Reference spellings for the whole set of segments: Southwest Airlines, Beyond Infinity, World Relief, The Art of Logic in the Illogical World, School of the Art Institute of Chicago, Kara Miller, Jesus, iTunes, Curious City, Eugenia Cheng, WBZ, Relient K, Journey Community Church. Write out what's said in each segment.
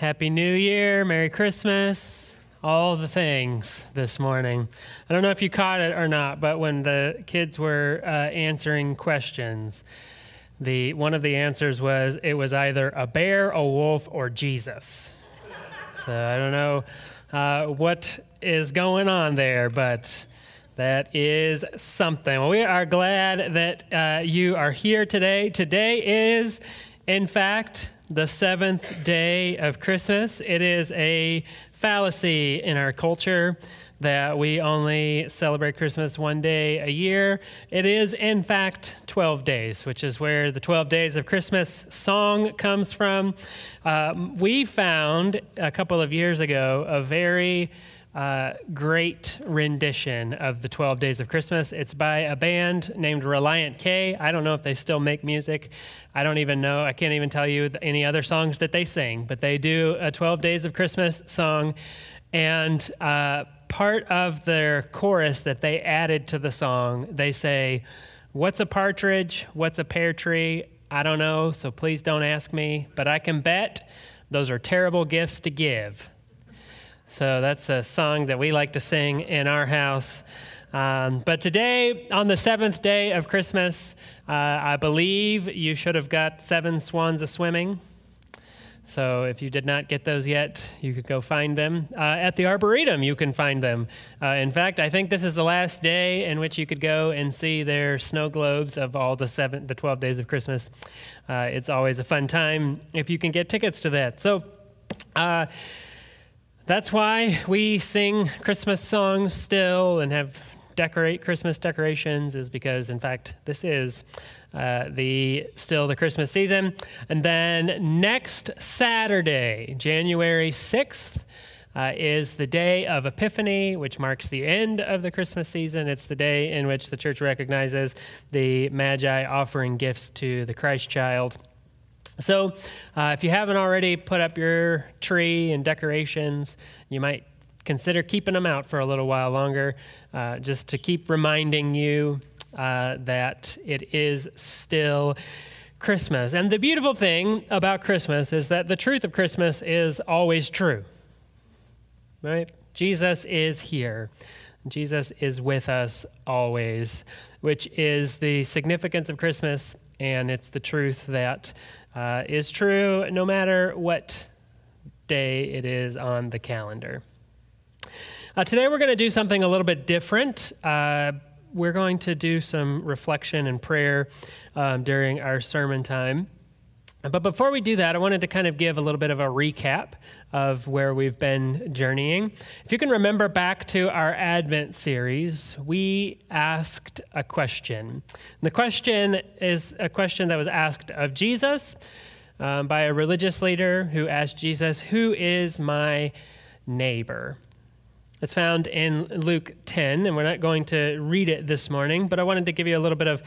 Happy New Year, Merry Christmas, all the things this morning. I don't know if you caught it or not, but when the kids were answering questions, one of the answers was, it was either a bear, a wolf, or Jesus. So I don't know what is going on there, but that is something. Well, we are glad that you are here today. Today is, in fact, the seventh day of Christmas. It is a fallacy in our culture that we only celebrate Christmas one day a year. It is, in fact, 12 days, which is where the 12 Days of Christmas song comes from. We found a couple of years ago a very great rendition of the 12 Days of Christmas. It's by a band named Relient K. I don't know if they still make music. I don't even know. I can't even tell you any other songs that they sing, but they do a 12 Days of Christmas song. And part of their chorus that they added to the song, they say, "What's a partridge? What's a pear tree? I don't know, so please don't ask me, but I can bet those are terrible gifts to give." So that's a song that we like to sing in our house. But today, on the seventh day of Christmas, I believe you should have got 7 swans a-swimming. So if you did not get those yet, you could go find them. At the Arboretum, you can find them. In fact, I think this is the last day in which you could go and see their snow globes of all the 12 Days of Christmas. It's always a fun time if you can get tickets to that. So that's why we sing Christmas songs still and decorate Christmas decorations, is because, in fact, this is still the Christmas season. And then next Saturday, January 6th, is the day of Epiphany, which marks the end of the Christmas season. It's the day in which the church recognizes the Magi offering gifts to the Christ child. So if you haven't already put up your tree and decorations, you might consider keeping them out for a little while longer, just to keep reminding you that it is still Christmas. And the beautiful thing about Christmas is that the truth of Christmas is always true, right? Jesus is here. Jesus is with us always, which is the significance of Christmas, and it's the truth that is true no matter what day it is on the calendar. Today we're going to do something a little bit different. We're going to do some reflection and prayer during our sermon time. But before we do that, I wanted to kind of give a little bit of a recap of where we've been journeying. If you can remember back to our Advent series, we asked a question. And the question is a question that was asked of Jesus by a religious leader who asked Jesus, "Who is my neighbor?" It's found in Luke 10, and we're not going to read it this morning, but I wanted to give you a little bit of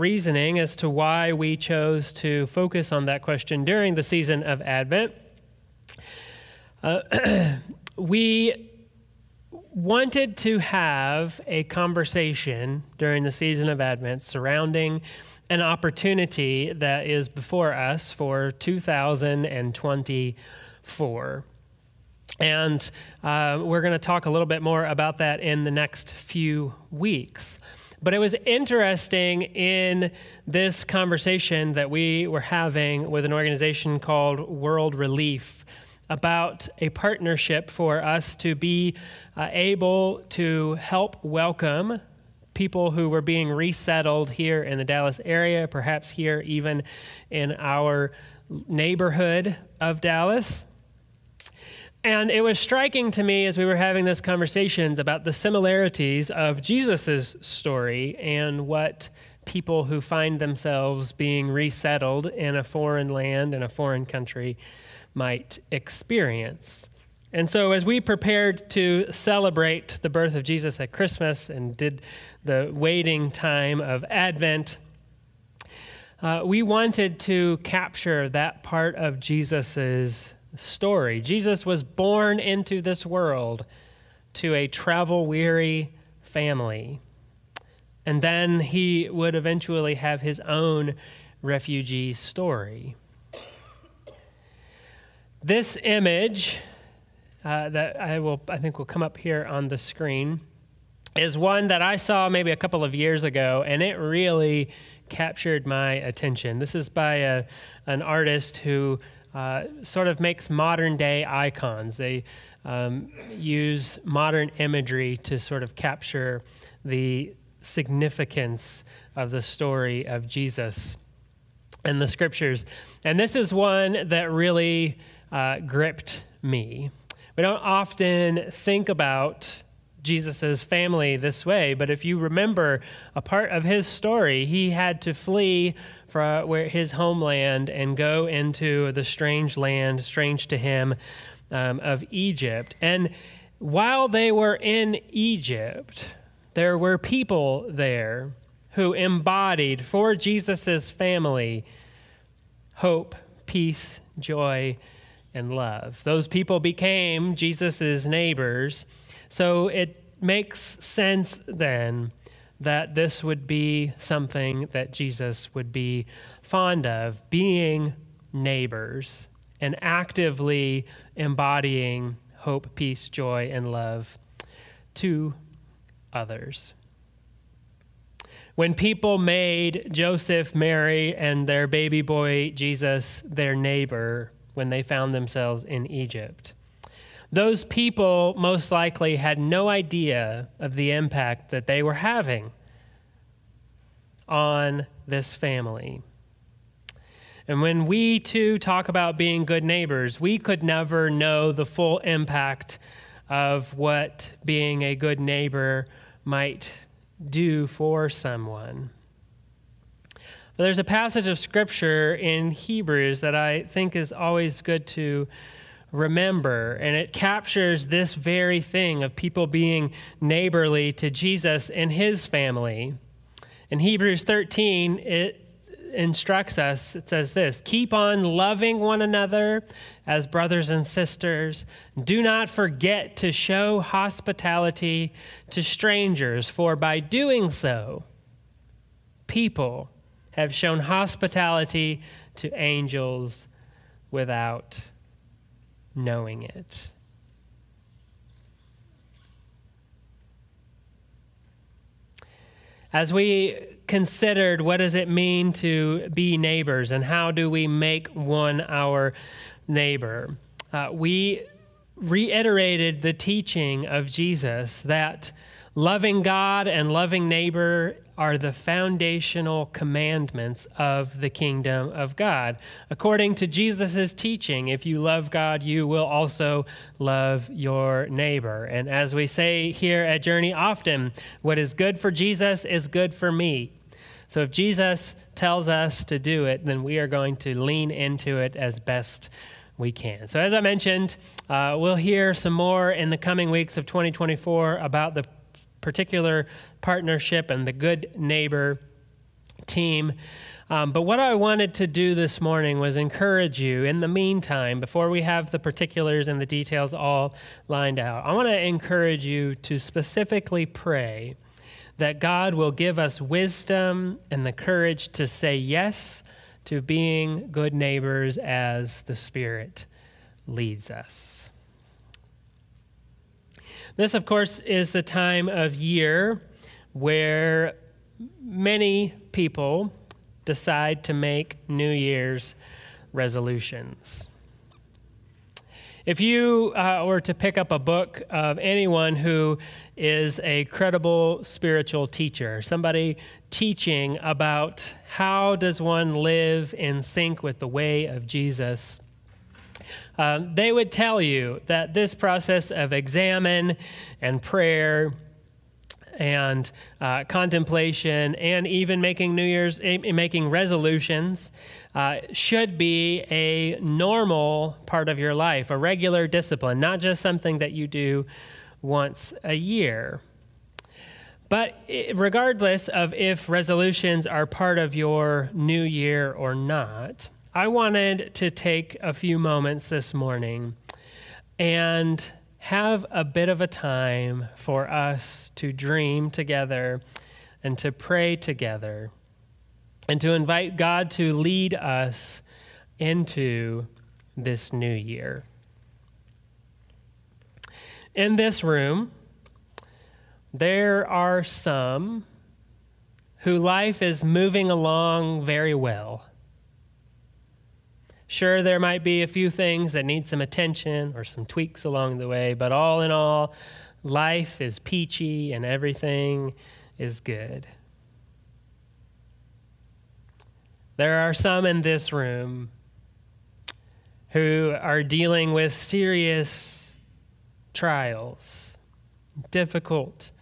reasoning as to why we chose to focus on that question during the season of Advent. We wanted to have a conversation during the season of Advent surrounding an opportunity that is before us for 2024. And we're going to talk a little bit more about that in the next few weeks. But it was interesting in this conversation that we were having with an organization called World Relief about a partnership for us to be able to help welcome people who were being resettled here in the Dallas area, perhaps here even in our neighborhood of Dallas. And it was striking to me as we were having these conversations about the similarities of Jesus's story and what people who find themselves being resettled in a foreign land, in a foreign country, might experience. And so as we prepared to celebrate the birth of Jesus at Christmas and did the waiting time of Advent, we wanted to capture that part of Jesus's story. Jesus was born into this world to a travel-weary family, and then he would eventually have his own refugee story. This image that I think will come up here on the screen is one that I saw maybe a couple of years ago, and it really captured my attention. This is by an artist who sort of makes modern-day icons. They use modern imagery to sort of capture the significance of the story of Jesus and the scriptures. And this is one that really gripped me. We don't often think about Jesus's family this way, but if you remember a part of his story, he had to flee from his homeland and go into the strange land, strange to him, of Egypt. And while they were in Egypt, there were people there who embodied for Jesus's family hope, peace, joy, and love. Those people became Jesus's neighbors. So it makes sense then that this would be something that Jesus would be fond of, being neighbors and actively embodying hope, peace, joy, and love to others. When people made Joseph, Mary, and their baby boy Jesus their neighbor when they found themselves in Egypt, those people most likely had no idea of the impact that they were having on this family. And when we too talk about being good neighbors, we could never know the full impact of what being a good neighbor might do for someone. But there's a passage of scripture in Hebrews that I think is always good to remember, and it captures this very thing of people being neighborly to Jesus and his family. In Hebrews 13, it instructs us, it says this: keep on loving one another as brothers and sisters. Do not forget to show hospitality to strangers, for by doing so, people have shown hospitality to angels without knowing it. As we considered what does it mean to be neighbors and how do we make one our neighbor, we reiterated the teaching of Jesus that loving God and loving neighbor are the foundational commandments of the kingdom of God. According to Jesus's teaching, if you love God, you will also love your neighbor. And as we say here at Journey often, what is good for Jesus is good for me. So if Jesus tells us to do it, then we are going to lean into it as best we can. So as I mentioned, we'll hear some more in the coming weeks of 2024 about the particular partnership and the Good Neighbor team. But what I wanted to do this morning was encourage you, in the meantime, before we have the particulars and the details all lined out, I want to encourage you to specifically pray that God will give us wisdom and the courage to say yes to being good neighbors as the Spirit leads us. This, of course, is the time of year where many people decide to make New Year's resolutions. If you were to pick up a book of anyone who is a credible spiritual teacher, somebody teaching about how does one live in sync with the way of Jesus, they would tell you that this process of examine and prayer and contemplation and even making resolutions should be a normal part of your life, a regular discipline, not just something that you do once a year. But regardless of if resolutions are part of your new year or not, I wanted to take a few moments this morning and have a bit of a time for us to dream together and to pray together and to invite God to lead us into this new year. In this room, there are some whose life is moving along very well. Sure, there might be a few things that need some attention or some tweaks along the way, but all in all, life is peachy and everything is good. There are some in this room who are dealing with serious trials, difficult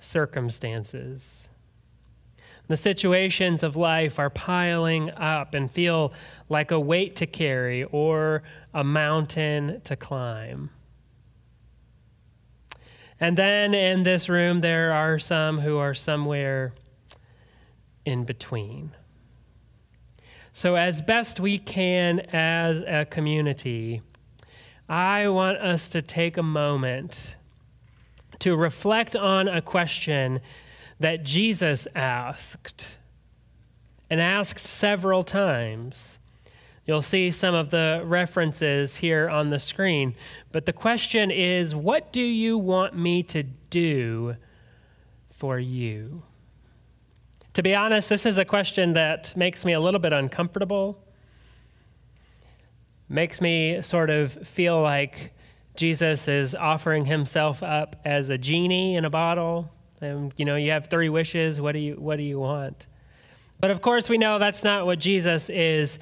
circumstances. The situations of life are piling up and feel like a weight to carry or a mountain to climb. And then in this room, there are some who are somewhere in between. So as best we can as a community, I want us to take a moment to reflect on a question that Jesus asked and asked several times. You'll see some of the references here on the screen, but the question is, what do you want me to do for you? To be honest, this is a question that makes me a little bit uncomfortable, makes me sort of feel like Jesus is offering himself up as a genie in a bottle. And, you know, you have 3 wishes. What do you want? But of course, we know that's not what Jesus is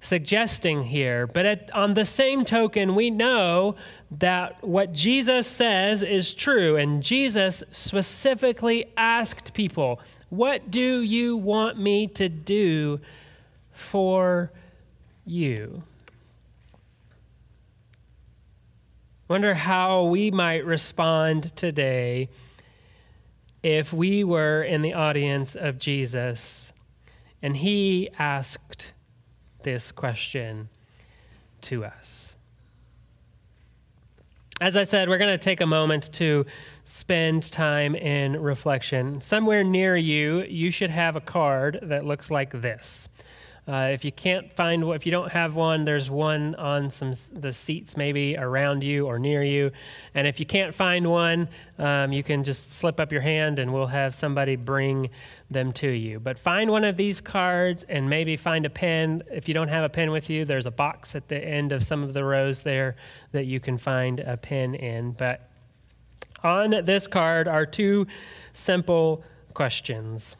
suggesting here. But on the same token, we know that what Jesus says is true. And Jesus specifically asked people, "What do you want me to do for you?" I wonder how we might respond today if we were in the audience of Jesus and he asked this question to us. As I said, we're going to take a moment to spend time in reflection. Somewhere near you, you should have a card that looks like this. If you don't have one, there's one on the seats maybe around you or near you. And if you can't find one, you can just slip up your hand and we'll have somebody bring them to you. But find one of these cards and maybe find a pen. If you don't have a pen with you, there's a box at the end of some of the rows there that you can find a pen in. But on this card are 2 simple questions.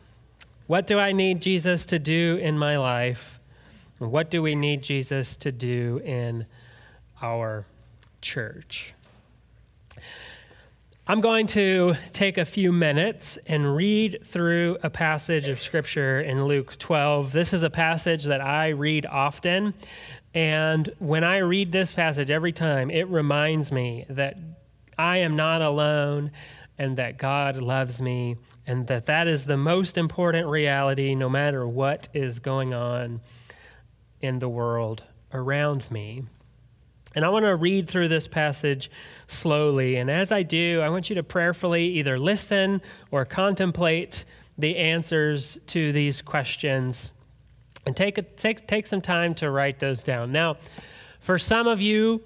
What do I need Jesus to do in my life? And what do we need Jesus to do in our church? I'm going to take a few minutes and read through a passage of Scripture in Luke 12. This is a passage that I read often. And when I read this passage every time, it reminds me that I am not alone and that God loves me, and that is the most important reality no matter what is going on in the world around me. And I want to read through this passage slowly, and as I do, I want you to prayerfully either listen or contemplate the answers to these questions, and take some time to write those down. Now, for some of you,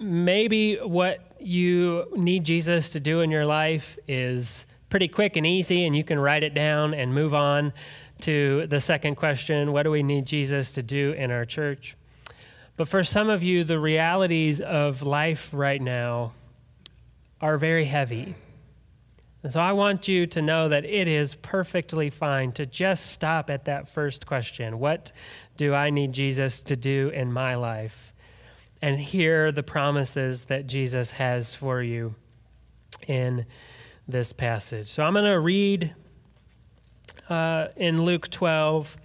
maybe what you need Jesus to do in your life is pretty quick and easy, and you can write it down and move on to the second question, what do we need Jesus to do in our church? But for some of you, the realities of life right now are very heavy. And so I want you to know that it is perfectly fine to just stop at that first question, what do I need Jesus to do in my life? And hear the promises that Jesus has for you in this passage. So I'm going to read in Luke 12,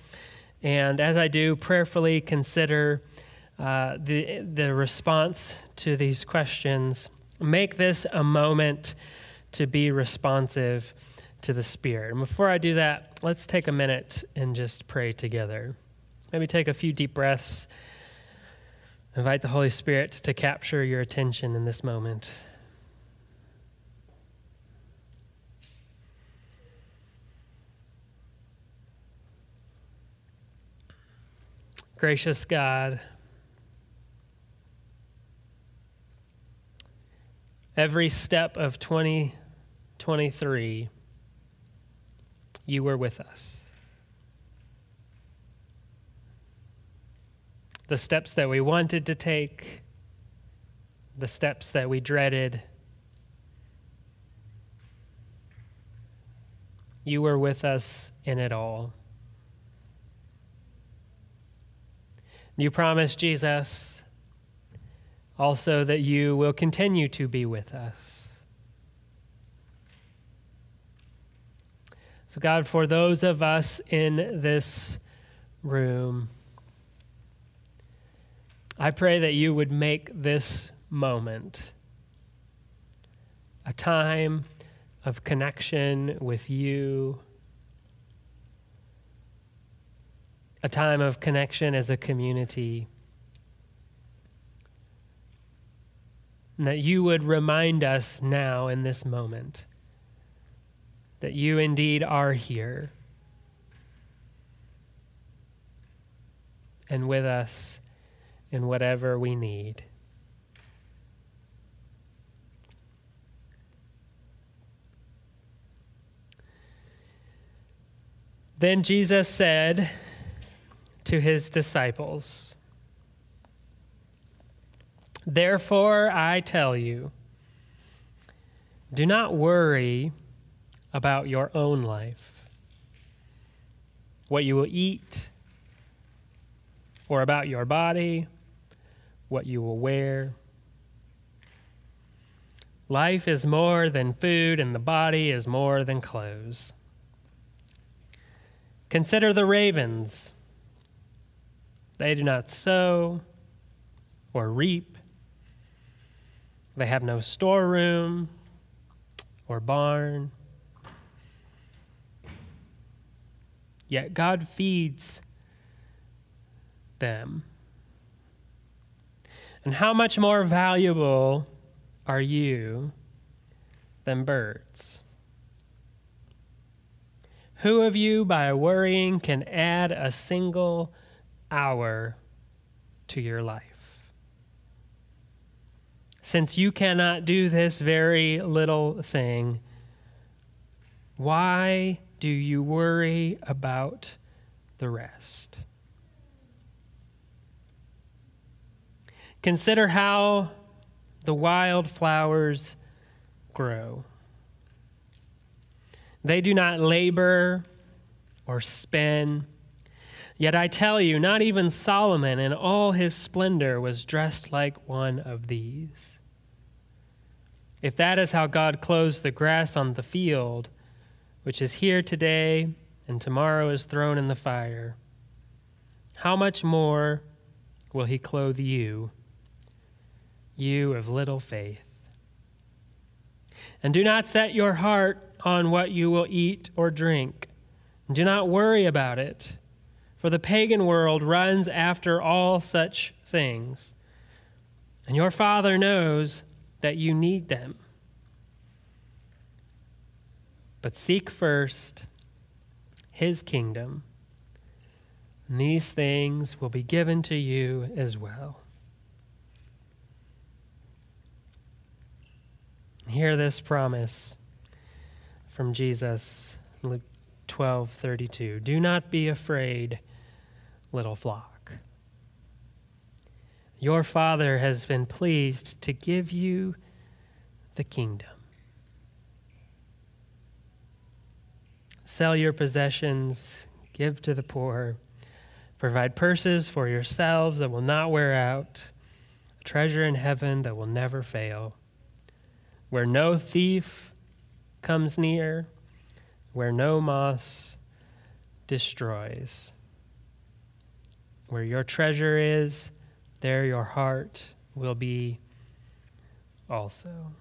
and as I do, prayerfully consider the response to these questions. Make this a moment to be responsive to the Spirit. And before I do that, let's take a minute and just pray together. Maybe take a few deep breaths. Invite the Holy Spirit to capture your attention in this moment. Gracious God, Every step of 2023, you were with us. The steps that we wanted to take, the steps that we dreaded, you were with us in it all. You promised, Jesus, also that you will continue to be with us. So God, for those of us in this room, I pray that you would make this moment a time of connection with you, a time of connection as a community, and that you would remind us now in this moment that you indeed are here and with us in whatever we need. Then Jesus said to his disciples, "Therefore I tell you, do not worry about your own life, what you will eat, or about your body, what you will wear. Life is more than food, and the body is more than clothes. Consider the ravens. They do not sow or reap. They have no storeroom or barn. Yet God feeds them. And how much more valuable are you than birds? Who of you, by worrying, can add a single hour to your life? Since you cannot do this very little thing, why do you worry about the rest? Consider how the wildflowers grow. They do not labor or spin. Yet I tell you, not even Solomon in all his splendor was dressed like one of these. If that is how God clothes the grass on the field, which is here today and tomorrow is thrown in the fire, how much more will he clothe you, you of little faith? And do not set your heart on what you will eat or drink. Do not worry about it, for the pagan world runs after all such things, and your Father knows that you need them. But seek first his kingdom, and these things will be given to you as well." Hear this promise from Jesus, Luke 12:32. "Do not be afraid, little flock. Your Father has been pleased to give you the kingdom. Sell your possessions, give to the poor, provide purses for yourselves that will not wear out, a treasure in heaven that will never fail, where no thief comes near, where no moss destroys. Where your treasure is, there your heart will be also."